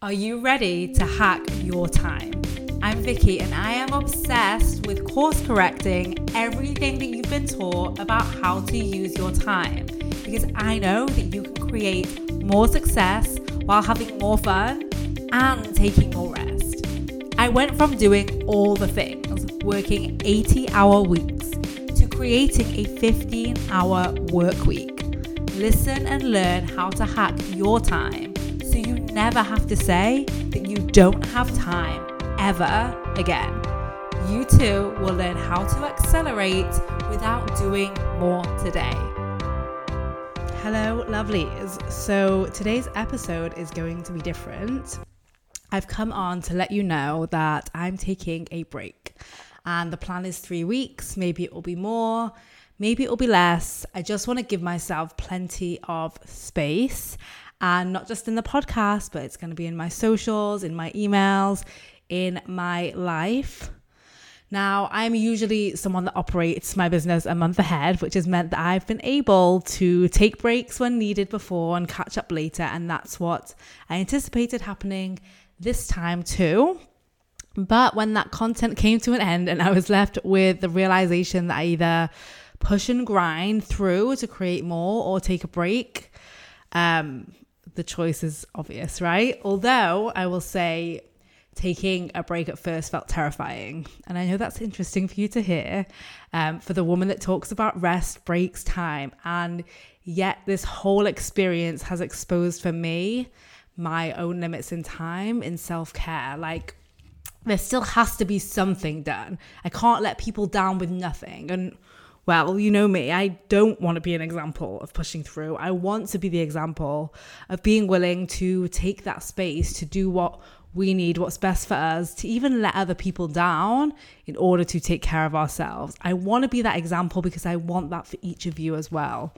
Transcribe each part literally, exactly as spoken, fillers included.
Are you ready to hack your time? I'm Vicky and I am obsessed with course correcting everything that you've been taught about how to use your time, because I know that you can create more success while having more fun and taking more rest. I went from doing all the things, working eighty hour weeks, to creating a fifteen hour work week. Listen and learn how to hack your time so you never have to say that you don't have time ever again. You too will learn how to accelerate without doing more today. Hello, lovelies. So today's episode is going to be different. I've come on to let you know that I'm taking a break, and the plan is three weeks. Maybe it will be more, maybe it will be less. I just want to give myself plenty of space. And not just in the podcast, but it's going to be in my socials, in my emails, in my life. Now, I'm usually someone that operates my business a month ahead, which has meant that I've been able to take breaks when needed before and catch up later. And that's what I anticipated happening this time too. But when that content came to an end and I was left with the realization that I either push and grind through to create more or take a break, um, the choice is obvious, right? Although I will say taking a break at first felt terrifying. And I know that's interesting for you to hear, um, for the woman that talks about rest, breaks, time. And yet this whole experience has exposed for me my own limits in time, in self-care. Like, there still has to be something done. I can't let people down with nothing. And well, you know me, I don't want to be an example of pushing through. I want to be the example of being willing to take that space to do what we need, what's best for us, to even let other people down in order to take care of ourselves. I want to be that example because I want that for each of you as well.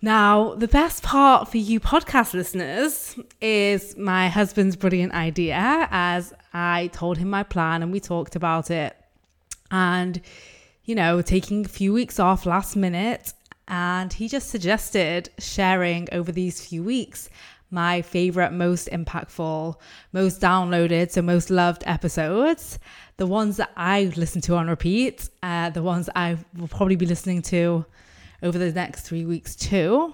Now, the best part for you podcast listeners is my husband's brilliant idea, as I told him my plan and we talked about it. And you know, taking a few weeks off last minute, and he just suggested sharing over these few weeks my favorite, most impactful, most downloaded, so most loved episodes, the ones that I listen to on repeat, uh, the ones that I will probably be listening to over the next three weeks too.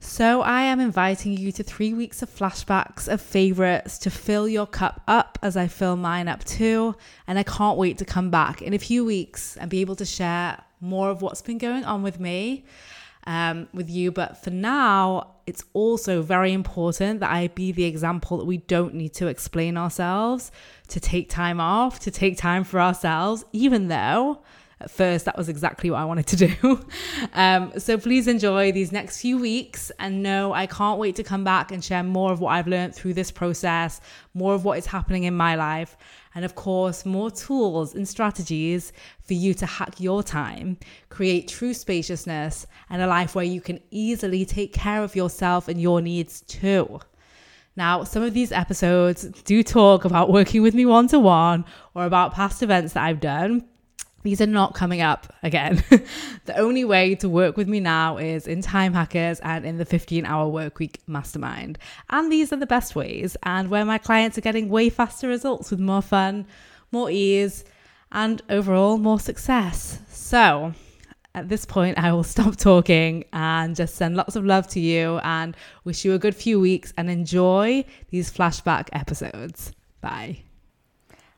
So I am inviting you to three weeks of flashbacks of favorites to fill your cup up as I fill mine up too. And I can't wait to come back in a few weeks and be able to share more of what's been going on with me, um, with you. But for now, it's also very important that I be the example that we don't need to explain ourselves, to take time off, to take time for ourselves, even though at first, that was exactly what I wanted to do. Um, so please enjoy these next few weeks, and know I can't wait to come back and share more of what I've learned through this process, more of what is happening in my life, and of course, more tools and strategies for you to hack your time, create true spaciousness, and a life where you can easily take care of yourself and your needs too. Now, some of these episodes do talk about working with me one-to-one or about past events that I've done. These are not coming up again. The only way to work with me now is in Time Hackers and in the fifteen hour work week mastermind. And these are the best ways, and where my clients are getting way faster results with more fun, more ease, and overall more success. So at this point, I will stop talking and just send lots of love to you and wish you a good few weeks, and enjoy these flashback episodes. Bye.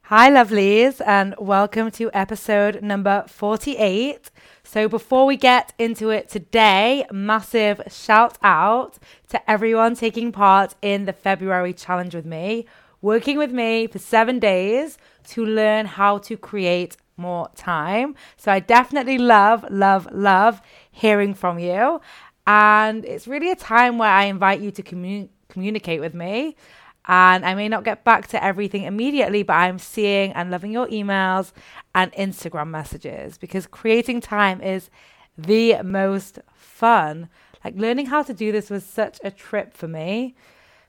Hi lovelies, and welcome to episode number forty-eight. So before we get into it today, massive shout out to everyone taking part in the February challenge with me, working with me for seven days to learn how to create more time. So I definitely love, love, love hearing from you. And it's really a time where I invite you to commun- communicate with me. And I may not get back to everything immediately, but I'm seeing and loving your emails and Instagram messages, because creating time is the most fun. Like, learning how to do this was such a trip for me,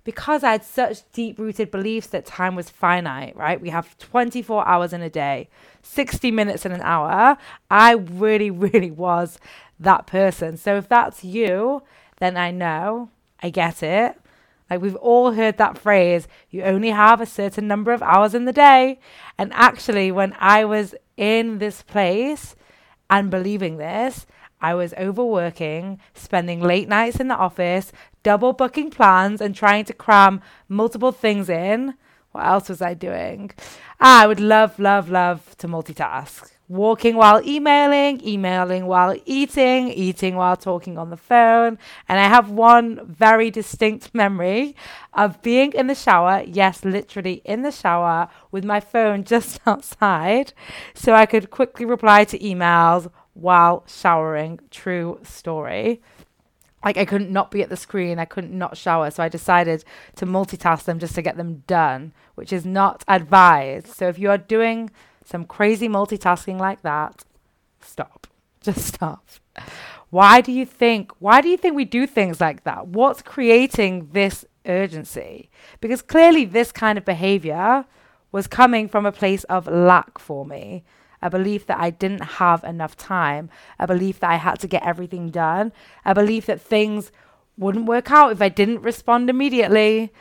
because I had such deep-rooted beliefs that time was finite, right? We have twenty-four hours in a day, sixty minutes in an hour. I really, really was that person. So if that's you, then I know, I get it. Like, we've all heard that phrase, you only have a certain number of hours in the day. And actually, when I was in this place and believing this, I was overworking, spending late nights in the office, double booking plans and trying to cram multiple things in. What else was I doing? Ah, I would love, love, love to multitask. Walking while emailing, emailing while eating, eating while talking on the phone. And I have one very distinct memory of being in the shower, yes, literally in the shower, with my phone just outside so I could quickly reply to emails while showering. True story. Like, I couldn't not be at the screen. I couldn't not shower. So I decided to multitask them just to get them done, which is not advised. So if you are doing some crazy multitasking like that, stop. Just stop. Why do you think, why do you think we do things like that? What's creating this urgency? Because clearly this kind of behavior was coming from a place of lack for me. A belief that I didn't have enough time. A belief that I had to get everything done. A belief that things wouldn't work out if I didn't respond immediately.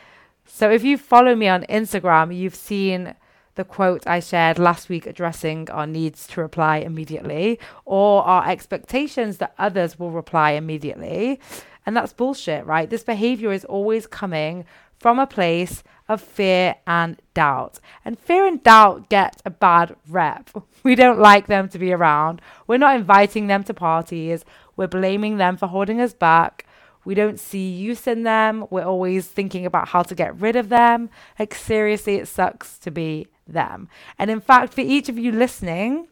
So if you follow me on Instagram, you've seen the quote I shared last week addressing our needs to reply immediately or our expectations that others will reply immediately. And that's bullshit, right? This behavior is always coming from a place of fear and doubt. And fear and doubt get a bad rep. We don't like them to be around. We're not inviting them to parties. We're blaming them for holding us back. We don't see use in them. We're always thinking about how to get rid of them. Like, seriously, it sucks to be them. And in fact, for each of you listening,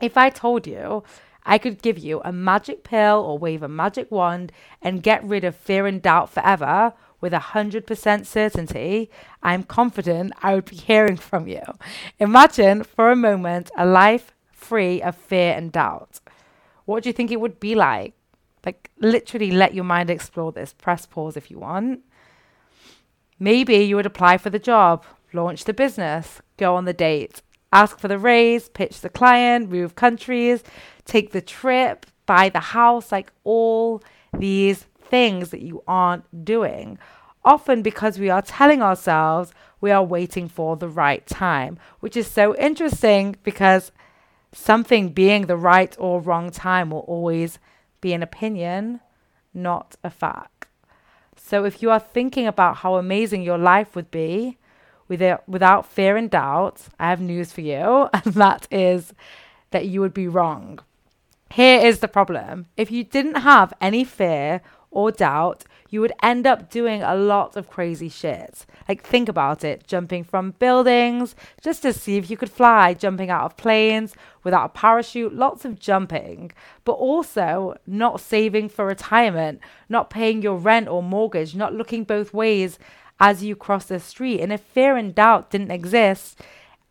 if I told you I could give you a magic pill or wave a magic wand and get rid of fear and doubt forever with one hundred percent certainty, I'm confident I would be hearing from you. Imagine for a moment a life free of fear and doubt. What do you think it would be like? Like, literally let your mind explore this. Press pause if you want. Maybe you would apply for the job, launch the business, go on the date, ask for the raise, pitch the client, move countries, take the trip, buy the house, like all these things that you aren't doing. Often because we are telling ourselves we are waiting for the right time, which is so interesting because something being the right or wrong time will always be an opinion, not a fact. So if you are thinking about how amazing your life would be without, without fear and doubt, I have news for you, and that is that you would be wrong. Here is the problem. If you didn't have any fear or doubt, you would end up doing a lot of crazy shit. Like, think about it. Jumping from buildings just to see if you could fly, jumping out of planes without a parachute, lots of jumping, but also not saving for retirement, not paying your rent or mortgage, not looking both ways as you cross the street. And if fear and doubt didn't exist,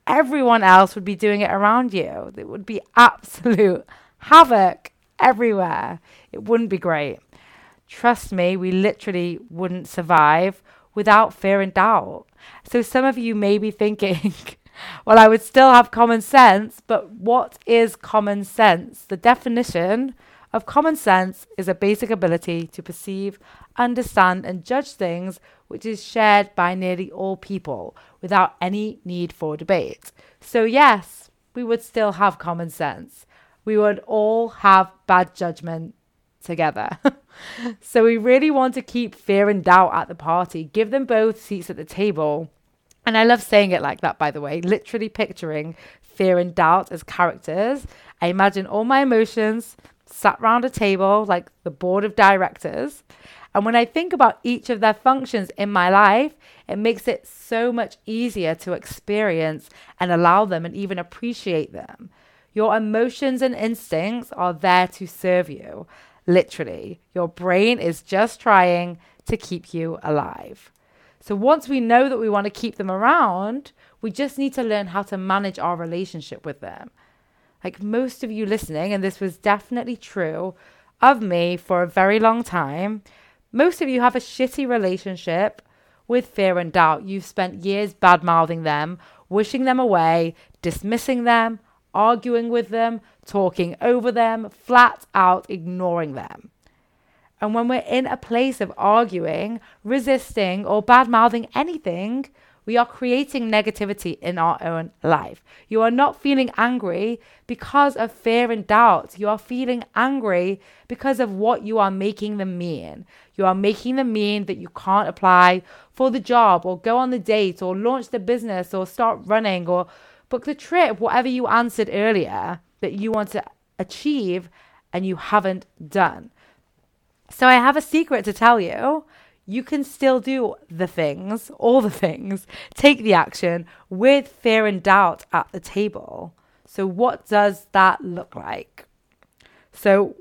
everyone else would be doing it around you. It would be absolute havoc everywhere. It wouldn't be great. Trust me, we literally wouldn't survive without fear and doubt. So some of you may be thinking, well, I would still have common sense, but what is common sense? The definition of common sense is a basic ability to perceive, understand, and judge things, which is shared by nearly all people without any need for debate. So yes, we would still have common sense. We would all have bad judgment together. So we really want to keep fear and doubt at the party, give them both seats at the table. And I love saying it like that, by the way, literally picturing fear and doubt as characters. I imagine all my emotions sat round a table like the board of directors. And when I think about each of their functions in my life, it makes it so much easier to experience and allow them and even appreciate them. Your emotions and instincts are there to serve you. Literally, your brain is just trying to keep you alive. So once we know that we want to keep them around, we just need to learn how to manage our relationship with them. Like, most of you listening, and this was definitely true of me for a very long time, most of you have a shitty relationship with fear and doubt. You've spent years bad-mouthing them, wishing them away, dismissing them, arguing with them, talking over them, flat out ignoring them. And when we're in a place of arguing, resisting, or bad-mouthing anything, we are creating negativity in our own life. You are not feeling angry because of fear and doubt. You are feeling angry because of what you are making them mean. You are making them mean that you can't apply for the job or go on the date or launch the business or start running or book the trip, whatever you answered earlier that you want to achieve and you haven't done. So I have a secret to tell you. You can still do the things, all the things, take the action with fear and doubt at the table. So what does that look like? So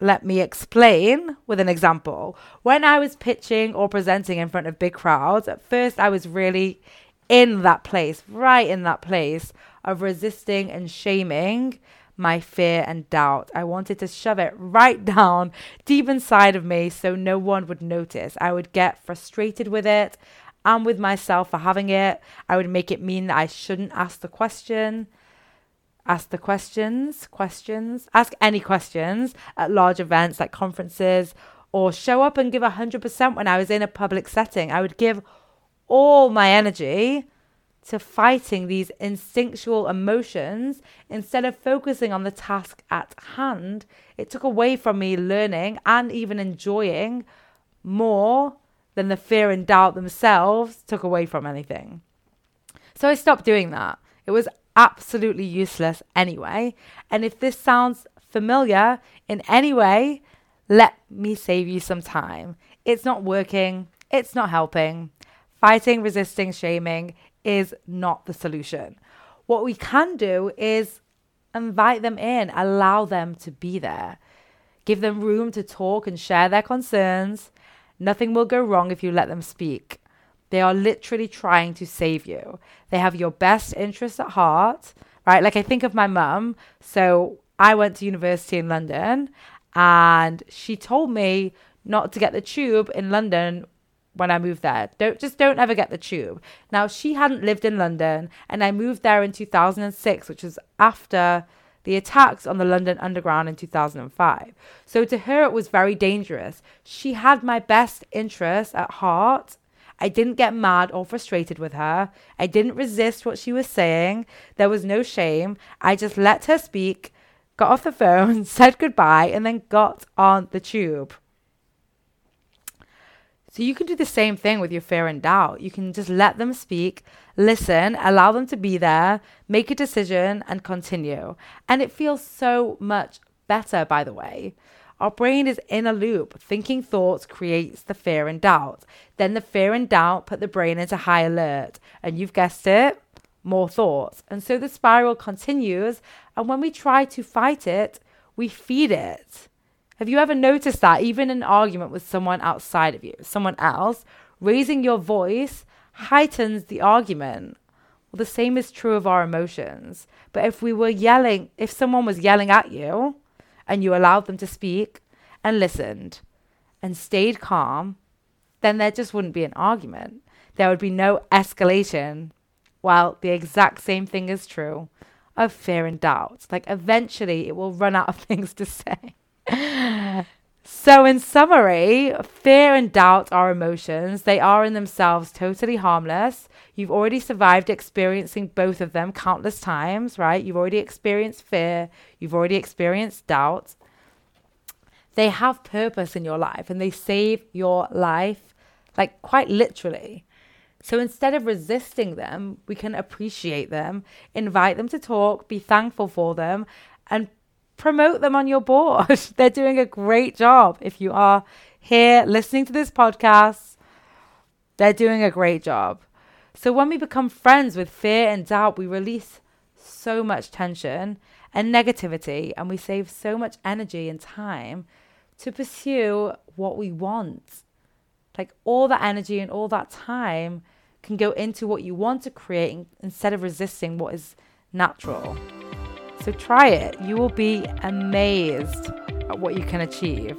let me explain with an example. When I was pitching or presenting in front of big crowds, at first I was really in that place, right in that place of resisting and shaming my fear and doubt. I wanted to shove it right down deep inside of me so no one would notice. I would get frustrated with it and with myself for having it. I would make it mean that I shouldn't ask the question, ask the questions, questions, ask any questions at large events like conferences, or show up and give one hundred percent when I was in a public setting. I would give all my energy to fighting these instinctual emotions instead of focusing on the task at hand. It took away from me learning and even enjoying more than the fear and doubt themselves took away from anything. So I stopped doing that. It was absolutely useless anyway. And if this sounds familiar in any way, let me save you some time. It's not working. It's not helping. Fighting, resisting, shaming is not the solution. What we can do is invite them in, allow them to be there. Give them room to talk and share their concerns. Nothing will go wrong if you let them speak. They are literally trying to save you. They have your best interests at heart, right? Like I think of my mum. So I went to university in London and she told me not to get the tube in London when I moved there. Don't just don't ever get the tube. Now, she hadn't lived in London and I moved there in two thousand six, which was after the attacks on the London Underground in two thousand five. So to her, it was very dangerous. She had my best interests at heart. I didn't get mad or frustrated with her. I didn't resist what she was saying. There was no shame. I just let her speak, got off the phone, said goodbye, and then got on the tube. So you can do the same thing with your fear and doubt. You can just let them speak, listen, allow them to be there, make a decision and continue. And it feels so much better, by the way. Our brain is in a loop. Thinking thoughts creates the fear and doubt. Then the fear and doubt put the brain into high alert. And you've guessed it, more thoughts. And so the spiral continues. And when we try to fight it, we feed it. Have you ever noticed that even in an argument with someone outside of you, someone else, raising your voice heightens the argument? Well, the same is true of our emotions. But if we were yelling, if someone was yelling at you and you allowed them to speak and listened and stayed calm, then there just wouldn't be an argument. There would be no escalation. Well, the exact same thing is true of fear and doubt. Like eventually it will run out of things to say. So in summary, fear and doubt are emotions. They are in themselves totally harmless. You've already survived experiencing both of them countless times, right? You've already experienced fear. You've already experienced doubt. They have purpose in your life and they save your life, like quite literally. So instead of resisting them, we can appreciate them, invite them to talk, be thankful for them, and promote them on your board. They're doing a great job. If you are here listening to this podcast, they're doing a great job. So when we become friends with fear and doubt, we release so much tension and negativity, and we save so much energy and time to pursue what we want. Like all that energy and all that time can go into what you want to create instead of resisting what is natural. So try it. You will be amazed at what you can achieve.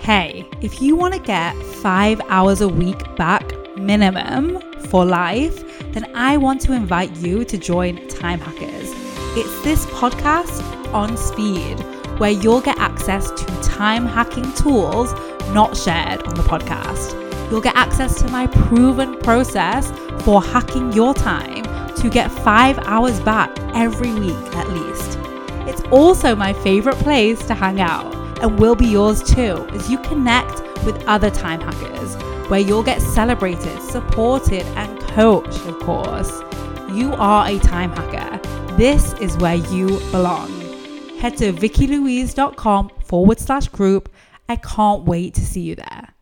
Hey, if you want to get five hours a week back minimum for life, then I want to invite you to join Time Hackers. It's this podcast on speed where you'll get access to time hacking tools not shared on the podcast. You'll get access to my proven process for hacking your time to get five hours back every week at least. It's also my favorite place to hang out and will be yours too as you connect with other time hackers, where you'll get celebrated, supported, and coached, of course. You are a time hacker. This is where you belong. Head to vickilouise dot com forward slash group. I can't wait to see you there.